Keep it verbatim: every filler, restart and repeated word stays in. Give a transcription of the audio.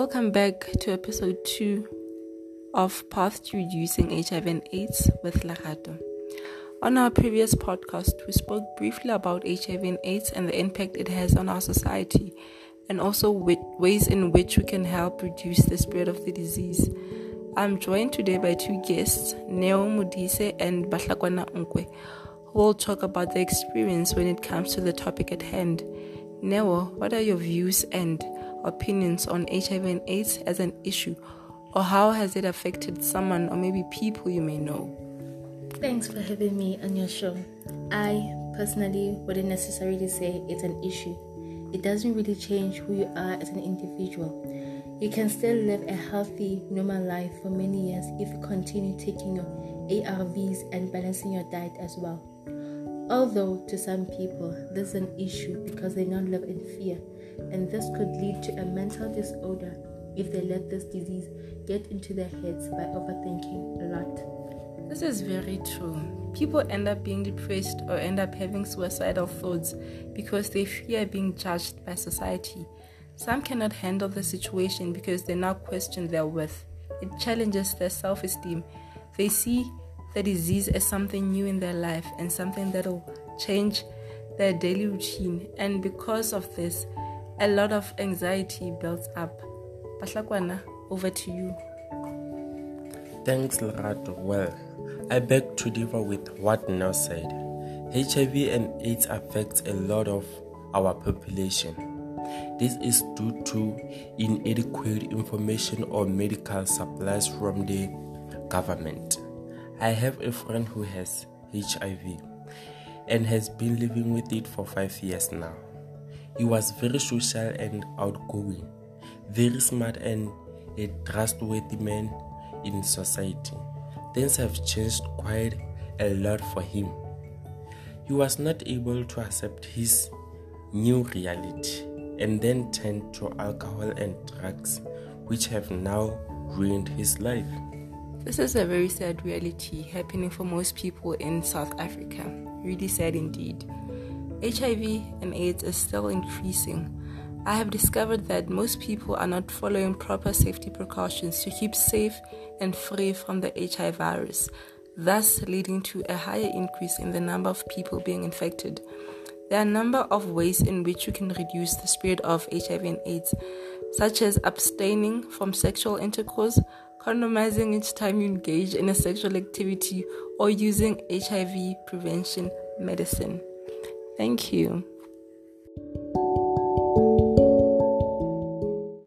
welcome back to episode two of Path to Reducing H I V and AIDS with Lerato. On our previous podcast, we spoke briefly about H I V and AIDS and the impact it has on our society, and also with ways in which we can help reduce the spread of the disease. I'm joined today by two guests, Neo Modise and Batlakwana Unkwe, who will talk about their experience when it comes to the topic at hand. Neo, what are your views and opinions on H I V and AIDS as an issue, or how has it affected someone or maybe people you may know? Thanks for having me on your show. I personally wouldn't necessarily say it's an issue. It doesn't really change who you are as an individual. You can still live a healthy, normal life for many years if you continue taking your A R Vs and balancing your diet as well. Although to some people this is an issue because they now live in fear, and this could lead to a mental disorder if they let this disease get into their heads by overthinking a lot. This is very true. People end up being depressed or end up having suicidal thoughts because they fear being judged by society. Some cannot handle the situation because they now question their worth. It challenges their self-esteem. They see the disease as something new in their life and something that will change their daily routine, and because of this, a lot of anxiety builds up. Batlakwana, over to you. Thanks, Lerato. Well, I beg to differ with what Neo said. H I V and AIDS affects a lot of our population. This is due to inadequate information or medical supplies from the government. I have a friend who has H I V and has been living with it for five years now. He was very social and outgoing, very smart and a trustworthy man in society. Things have changed quite a lot for him. He was not able to accept his new reality and then turned to alcohol and drugs, which have now ruined his life. This is a very sad reality happening for most people in South Africa. Really sad indeed. H I V and AIDS is still increasing. I have discovered that most people are not following proper safety precautions to keep safe and free from the H I V virus, thus leading to a higher increase in the number of people being infected. There are a number of ways in which you can reduce the spread of H I V and AIDS, such as abstaining from sexual intercourse, condomizing each time you engage in a sexual activity, or using H I V prevention medicine. Thank you.